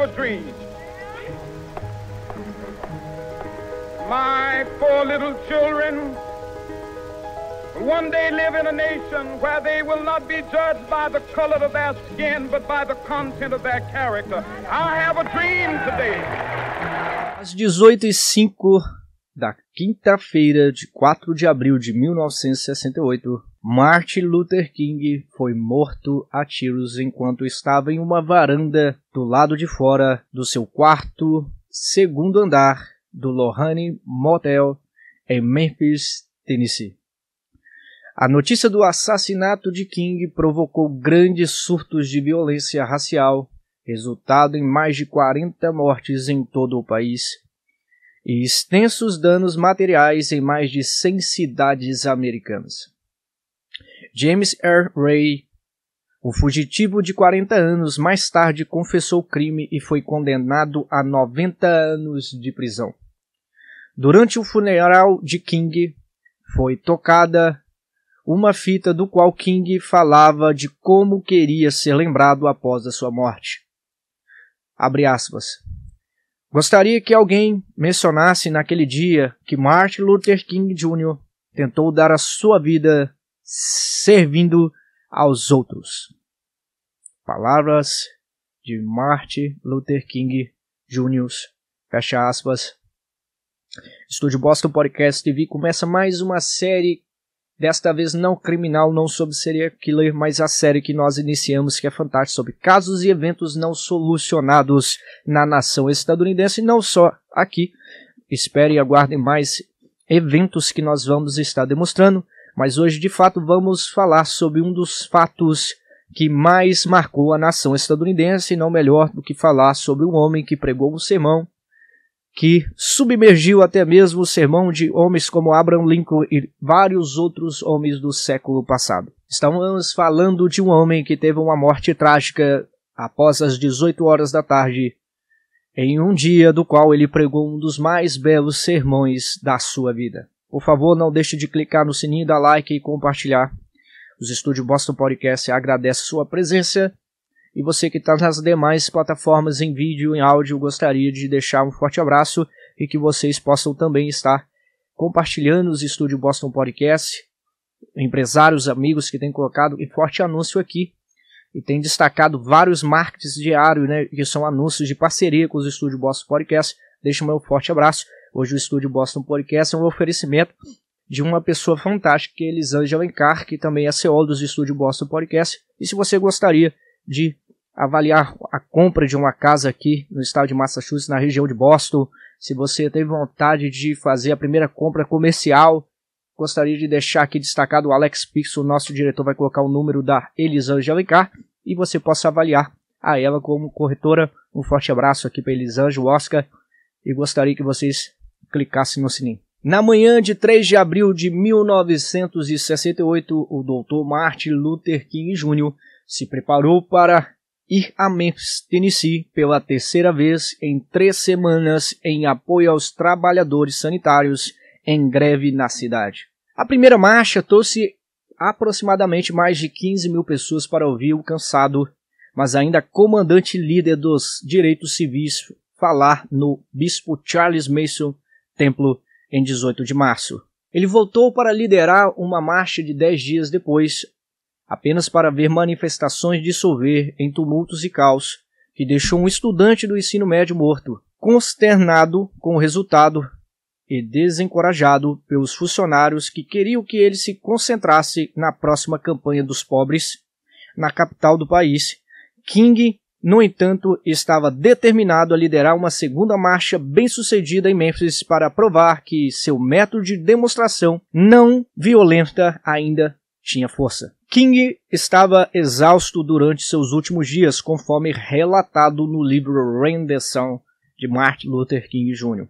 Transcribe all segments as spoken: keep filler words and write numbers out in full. our dreams. My four little children will one day live in a nation where they will not be judged by the color of their skin, but by the content of their character. I have a dream today. Às dezoito e cinco da quinta-feira de quatro de abril de mil novecentos e sessenta e oito, Martin Luther King foi morto a tiros enquanto estava em uma varanda do lado de fora do seu quarto, segundo andar do Lorraine Motel, em Memphis, Tennessee. A notícia do assassinato de King provocou grandes surtos de violência racial, resultado em mais de quarenta mortes em todo o país e extensos danos materiais em mais de cem cidades americanas. James Earl Ray, o fugitivo de quarenta anos, mais tarde confessou o crime e foi condenado a noventa anos de prisão. Durante o funeral de King, foi tocada uma fita do qual King falava de como queria ser lembrado após a sua morte. Abre aspas. Gostaria que alguém mencionasse naquele dia que Martin Luther King Júnior tentou dar a sua vida servindo aos outros. Palavras de Martin Luther King Júnior Fecha aspas. Estúdio Boston Podcast T V começa mais uma série, desta vez não criminal, não sobre serial killer, mas a série que nós iniciamos, que é fantástica, sobre casos e eventos não solucionados na nação estadunidense, e não só aqui. Espere e aguardem mais eventos que nós vamos estar demonstrando. Mas hoje, de fato, vamos falar sobre um dos fatos que mais marcou a nação estadunidense, e não melhor do que falar sobre um homem que pregou um sermão, que submergiu até mesmo o sermão de homens como Abraham Lincoln e vários outros homens do século passado. Estamos falando de um homem que teve uma morte trágica após as dezoito horas da tarde, em um dia do qual ele pregou um dos mais belos sermões da sua vida. Por favor, não deixe de clicar no sininho, dar like e compartilhar. Os Estúdio Boston Podcast agradece sua presença. E você que está nas demais plataformas em vídeo e em áudio, gostaria de deixar um forte abraço e que vocês possam também estar compartilhando os Estúdio Boston Podcast. Empresários, amigos que têm colocado um forte anúncio aqui. E tem destacado vários markets diários, né, que são anúncios de parceria com os Estúdio Boston Podcast. Deixo o meu forte abraço. Hoje o Estúdio Boston Podcast é um oferecimento de uma pessoa fantástica, que é Elisange Alencar, que também é C E O dos Estúdio Boston Podcast. E se você gostaria de avaliar a compra de uma casa aqui no estado de Massachusetts, na região de Boston, se você tem vontade de fazer a primeira compra comercial, gostaria de deixar aqui destacado o Alex Pix, o nosso diretor, vai colocar o número da Elisange Alencar e você possa avaliar a ela como corretora. Um forte abraço aqui para Elisange, o Oscar, e gostaria que vocês clicasse no sininho. Na manhã de três de abril de mil novecentos e sessenta e oito, o doutor Martin Luther King Júnior se preparou para ir a Memphis, Tennessee, pela terceira vez em três semanas em apoio aos trabalhadores sanitários em greve na cidade. A primeira marcha trouxe aproximadamente mais de quinze mil pessoas para ouvir o cansado, mas ainda comandante líder dos direitos civis, falar no bispo Charles Mason, Templo, em dezoito de março. Ele voltou para liderar uma marcha de dez dias depois, apenas para ver manifestações dissolver em tumultos e caos, que deixou um estudante do ensino médio morto, consternado com o resultado e desencorajado pelos funcionários que queriam que ele se concentrasse na próxima campanha dos pobres na capital do país. King, no entanto, estava determinado a liderar uma segunda marcha bem-sucedida em Memphis para provar que seu método de demonstração não violenta ainda tinha força. King estava exausto durante seus últimos dias, conforme relatado no livro Rendição de Martin Luther King Júnior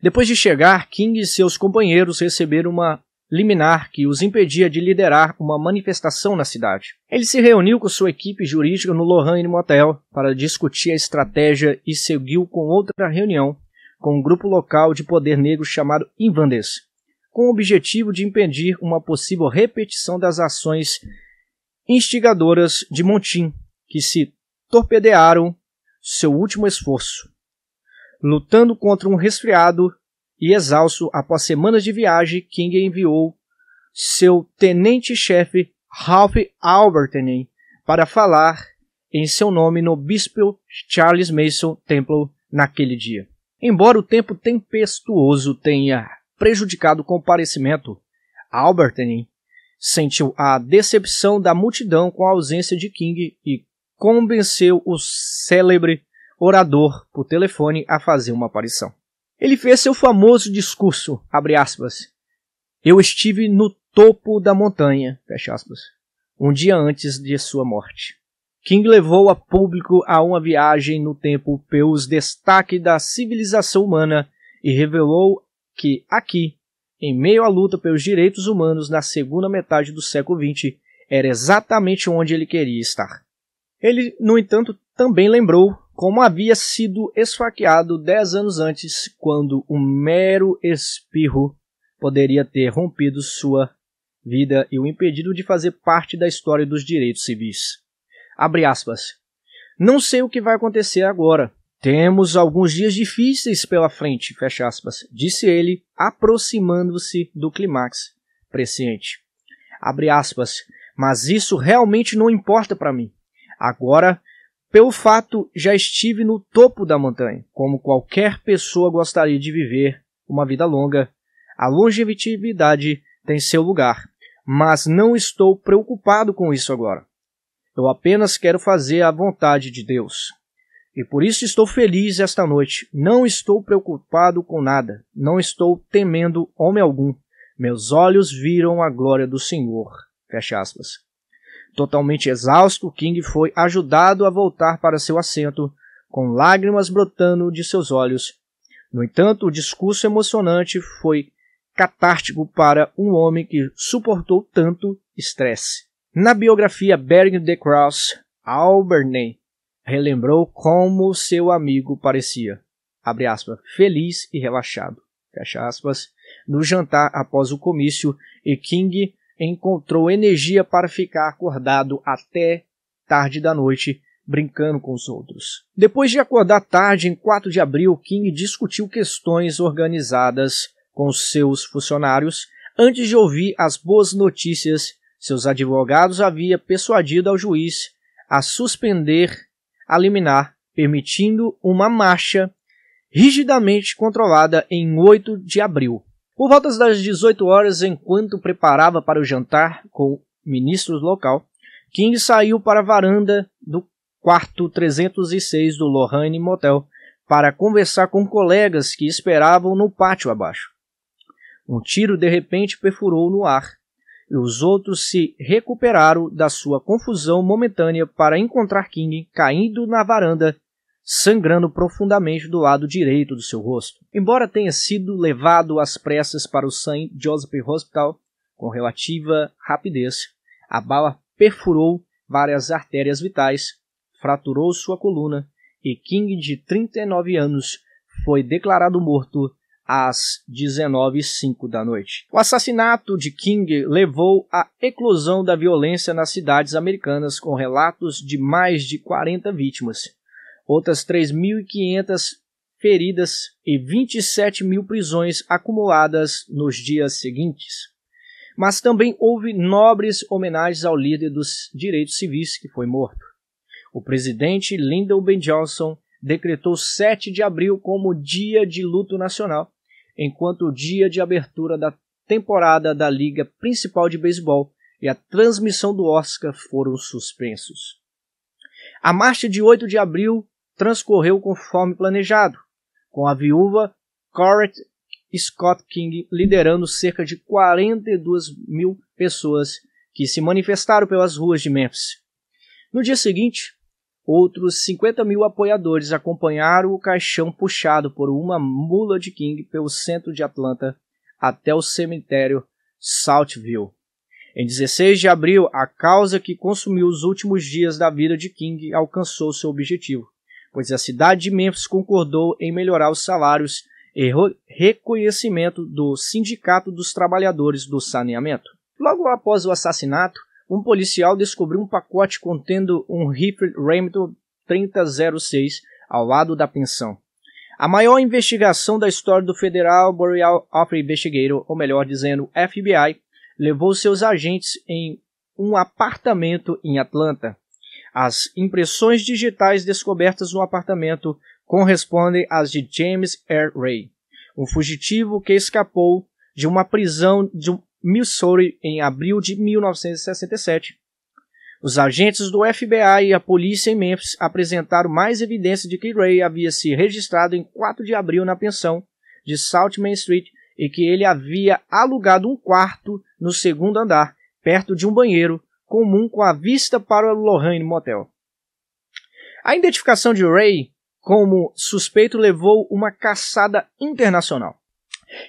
Depois de chegar, King e seus companheiros receberam uma liminar que os impedia de liderar uma manifestação na cidade. Ele se reuniu com sua equipe jurídica no Lorraine Motel para discutir a estratégia e seguiu com outra reunião com um grupo local de poder negro chamado Invanders, com o objetivo de impedir uma possível repetição das ações instigadoras de motim que se torpedearam seu último esforço. Lutando contra um resfriado e exausto após semanas de viagem, King enviou seu tenente-chefe Ralph Abernathy para falar em seu nome no Bispo Charles Mason Temple naquele dia. Embora o tempo tempestuoso tenha prejudicado o comparecimento, Abernathy sentiu a decepção da multidão com a ausência de King e convenceu o célebre orador por telefone a fazer uma aparição. Ele fez seu famoso discurso, abre aspas, eu estive no topo da montanha, fecha aspas, um dia antes de sua morte. King levou a público a uma viagem no tempo pelos destaques da civilização humana e revelou que aqui, em meio à luta pelos direitos humanos na segunda metade do século vinte, era exatamente onde ele queria estar. Ele, no entanto, também lembrou como havia sido esfaqueado dez anos antes, quando um mero espirro poderia ter rompido sua vida e o impedido de fazer parte da história dos direitos civis. Abre aspas. Não sei o que vai acontecer agora. Temos alguns dias difíceis pela frente, fecha aspas, disse ele, aproximando-se do clímax presciente. Abre aspas. Mas isso realmente não importa para mim. Agora, pelo fato, já estive no topo da montanha. Como qualquer pessoa gostaria de viver uma vida longa, a longevidade tem seu lugar, mas não estou preocupado com isso agora. Eu apenas quero fazer a vontade de Deus. E por isso estou feliz esta noite. Não estou preocupado com nada. Não estou temendo homem algum. Meus olhos viram a glória do Senhor. Fecha aspas. Totalmente exausto, King foi ajudado a voltar para seu assento, com lágrimas brotando de seus olhos. No entanto, o discurso emocionante foi catártico para um homem que suportou tanto estresse. Na biografia Bearing the Cross, Albert Ney relembrou como seu amigo parecia, abre aspas, feliz e relaxado, fecha aspas, no jantar após o comício, e King encontrou energia para ficar acordado até tarde da noite, brincando com os outros. Depois de acordar tarde, em quatro de abril, King discutiu questões organizadas com seus funcionários antes de ouvir as boas notícias. Seus advogados haviam persuadido ao juiz a suspender a liminar, permitindo uma marcha rigidamente controlada em oito de abril. Por volta das dezoito horas, enquanto preparava para o jantar com o ministro local, King saiu para a varanda do quarto trezentos e seis do Lorraine Motel para conversar com colegas que esperavam no pátio abaixo. Um tiro de repente perfurou no ar, e os outros se recuperaram da sua confusão momentânea para encontrar King caindo na varanda, sangrando profundamente do lado direito do seu rosto. Embora tenha sido levado às pressas para o Saint Joseph Hospital com relativa rapidez, a bala perfurou várias artérias vitais, fraturou sua coluna e King, de trinta e nove anos, foi declarado morto às dezenove e cinco da noite. O assassinato de King levou à eclosão da violência nas cidades americanas, com relatos de mais de quarenta vítimas, outras três mil e quinhentas feridas e vinte e sete mil prisões acumuladas nos dias seguintes. Mas também houve nobres homenagens ao líder dos direitos civis que foi morto. O presidente Lyndon B. Johnson decretou sete de abril como Dia de Luto Nacional, enquanto o dia de abertura da temporada da Liga Principal de Beisebol e a transmissão do Oscar foram suspensos. A marcha de oito de abril transcorreu conforme planejado, com a viúva Coretta Scott King liderando cerca de quarenta e duas mil pessoas que se manifestaram pelas ruas de Memphis. No dia seguinte, outros cinquenta mil apoiadores acompanharam o caixão puxado por uma mula de King pelo centro de Atlanta até o cemitério Southview. Em dezesseis de abril, a causa que consumiu os últimos dias da vida de King alcançou seu objetivo, pois a cidade de Memphis concordou em melhorar os salários e reconhecimento do Sindicato dos Trabalhadores do Saneamento. Logo após o assassinato, um policial descobriu um pacote contendo um rifle Remington trinta zero seis ao lado da pensão. A maior investigação da história do Federal Bureau of Investigation, ou melhor dizendo, F B I, levou seus agentes em um apartamento em Atlanta. As impressões digitais descobertas no apartamento correspondem às de James Earl Ray, um fugitivo que escapou de uma prisão de Missouri em abril de mil novecentos e sessenta e sete. Os agentes do F B I e a polícia em Memphis apresentaram mais evidência de que Ray havia se registrado em quatro de abril na pensão de Saltman Street e que ele havia alugado um quarto no segundo andar, perto de um banheiro comum com a vista para o Lorraine Motel. A identificação de Ray como suspeito levou uma caçada internacional.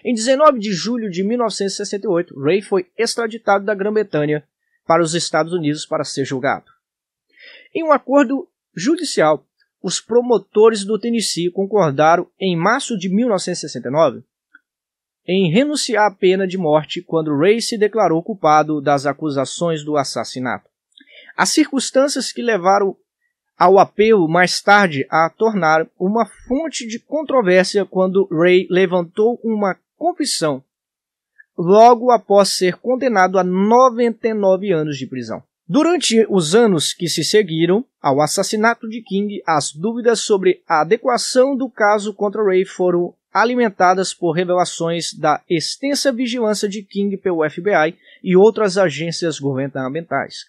Em dezenove de julho de mil novecentos e sessenta e oito, Ray foi extraditado da Grã-Bretanha para os Estados Unidos para ser julgado. Em um acordo judicial, os promotores do Tennessee concordaram, em março de mil novecentos e sessenta e nove, em renunciar à pena de morte quando Ray se declarou culpado das acusações do assassinato. As circunstâncias que levaram ao apelo mais tarde a tornar uma fonte de controvérsia quando Ray levantou uma confissão logo após ser condenado a noventa e nove anos de prisão. Durante os anos que se seguiram ao assassinato de King, as dúvidas sobre a adequação do caso contra Ray foram alimentadas por revelações da extensa vigilância de King pelo F B I e outras agências governamentais.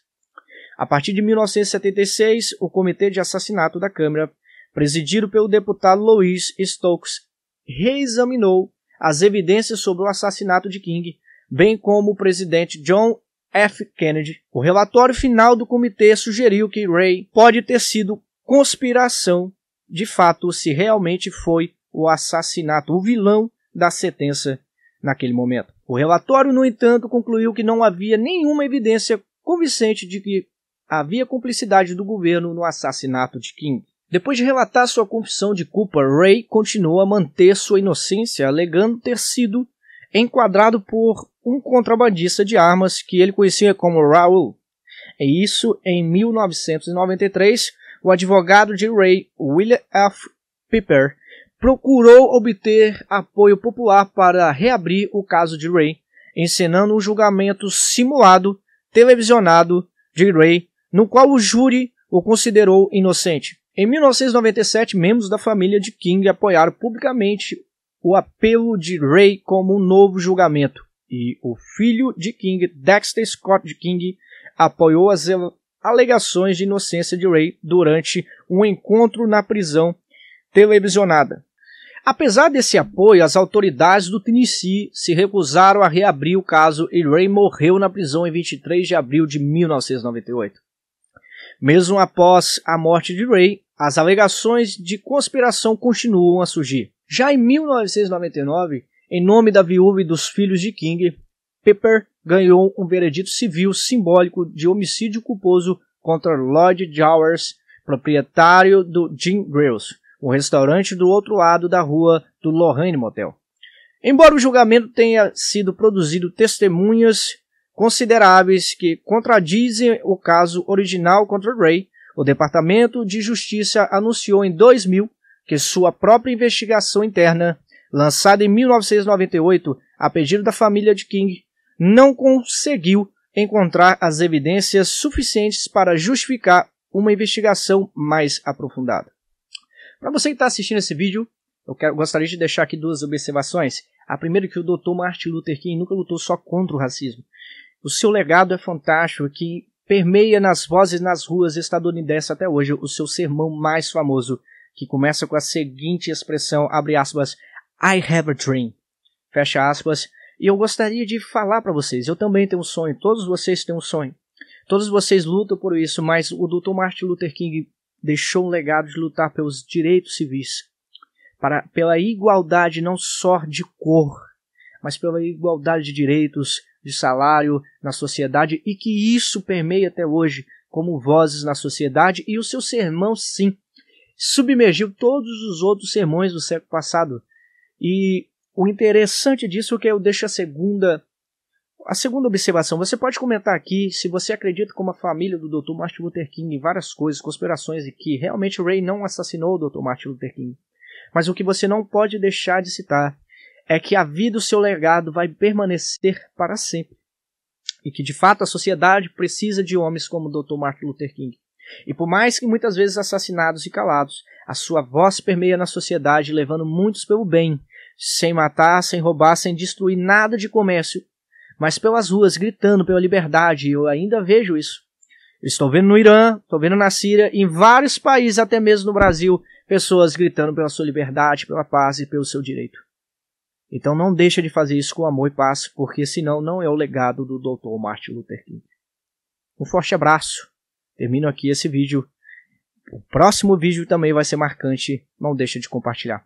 A partir de mil novecentos e setenta e seis, o Comitê de Assassinato da Câmara, presidido pelo deputado Louis Stokes, reexaminou as evidências sobre o assassinato de King, bem como o presidente John F. Kennedy. O relatório final do comitê sugeriu que Ray pode ter sido conspiração de fato se realmente foi o assassinato, o vilão da sentença naquele momento. O relatório, no entanto, concluiu que não havia nenhuma evidência convincente de que havia cumplicidade do governo no assassinato de King. Depois de relatar sua confissão de culpa, Ray continuou a manter sua inocência, alegando ter sido enquadrado por um contrabandista de armas que ele conhecia como Raul. E isso em mil novecentos e noventa e três, o advogado de Ray, William F. Pepper, procurou obter apoio popular para reabrir o caso de Ray, encenando um julgamento simulado, televisionado, de Ray, no qual o júri o considerou inocente. Em mil novecentos e noventa e sete, membros da família de King apoiaram publicamente o apelo de Ray como um novo julgamento, e o filho de King, Dexter Scott King, apoiou as alegações de inocência de Ray durante um encontro na prisão televisionada. Apesar desse apoio, as autoridades do Tennessee se recusaram a reabrir o caso e Ray morreu na prisão em vinte e três de abril de mil novecentos e noventa e oito. Mesmo após a morte de Ray, as alegações de conspiração continuam a surgir. Já em mil novecentos e noventa e nove, em nome da viúva e dos filhos de King, Pepper ganhou um veredito civil simbólico de homicídio culposo contra Lloyd Jowers, proprietário do Jim Grills, um restaurante do outro lado da rua do Lorraine Motel. Embora o julgamento tenha sido produzido testemunhas consideráveis que contradizem o caso original contra Ray, o Departamento de Justiça anunciou em dois mil que sua própria investigação interna, lançada em mil novecentos e noventa e oito a pedido da família de King, não conseguiu encontrar as evidências suficientes para justificar uma investigação mais aprofundada. Para você que está assistindo esse vídeo, eu quero, gostaria de deixar aqui duas observações. A primeira é que o doutor Martin Luther King nunca lutou só contra o racismo. O seu legado é fantástico, que permeia nas vozes nas ruas estadunidenses até hoje. O seu sermão mais famoso, que começa com a seguinte expressão, abre aspas, I have a dream, fecha aspas. E eu gostaria de falar para vocês, eu também tenho um sonho, todos vocês têm um sonho. Todos vocês lutam por isso, mas o doutor Martin Luther King deixou um legado de lutar pelos direitos civis, para, pela igualdade não só de cor, mas pela igualdade de direitos, de salário na sociedade, e que isso permeia até hoje como vozes na sociedade. E o seu sermão, sim, submergiu todos os outros sermões do século passado. E o interessante disso é que eu deixo a segunda A segunda observação, você pode comentar aqui se você acredita como a família do doutor Martin Luther King em várias coisas, conspirações, e que realmente Ray não assassinou o doutor Martin Luther King. Mas o que você não pode deixar de citar é que a vida e o seu legado vai permanecer para sempre. E que, de fato, a sociedade precisa de homens como o doutor Martin Luther King. E por mais que muitas vezes assassinados e calados, a sua voz permeia na sociedade, levando muitos pelo bem, sem matar, sem roubar, sem destruir nada de comércio, mas pelas ruas, gritando pela liberdade, e eu ainda vejo isso. Eu estou vendo no Irã, estou vendo na Síria, em vários países, até mesmo no Brasil, pessoas gritando pela sua liberdade, pela paz e pelo seu direito. Então não deixa de fazer isso com amor e paz, porque senão não é o legado do doutor Martin Luther King. Um forte abraço. Termino aqui esse vídeo. O próximo vídeo também vai ser marcante. Não deixa de compartilhar.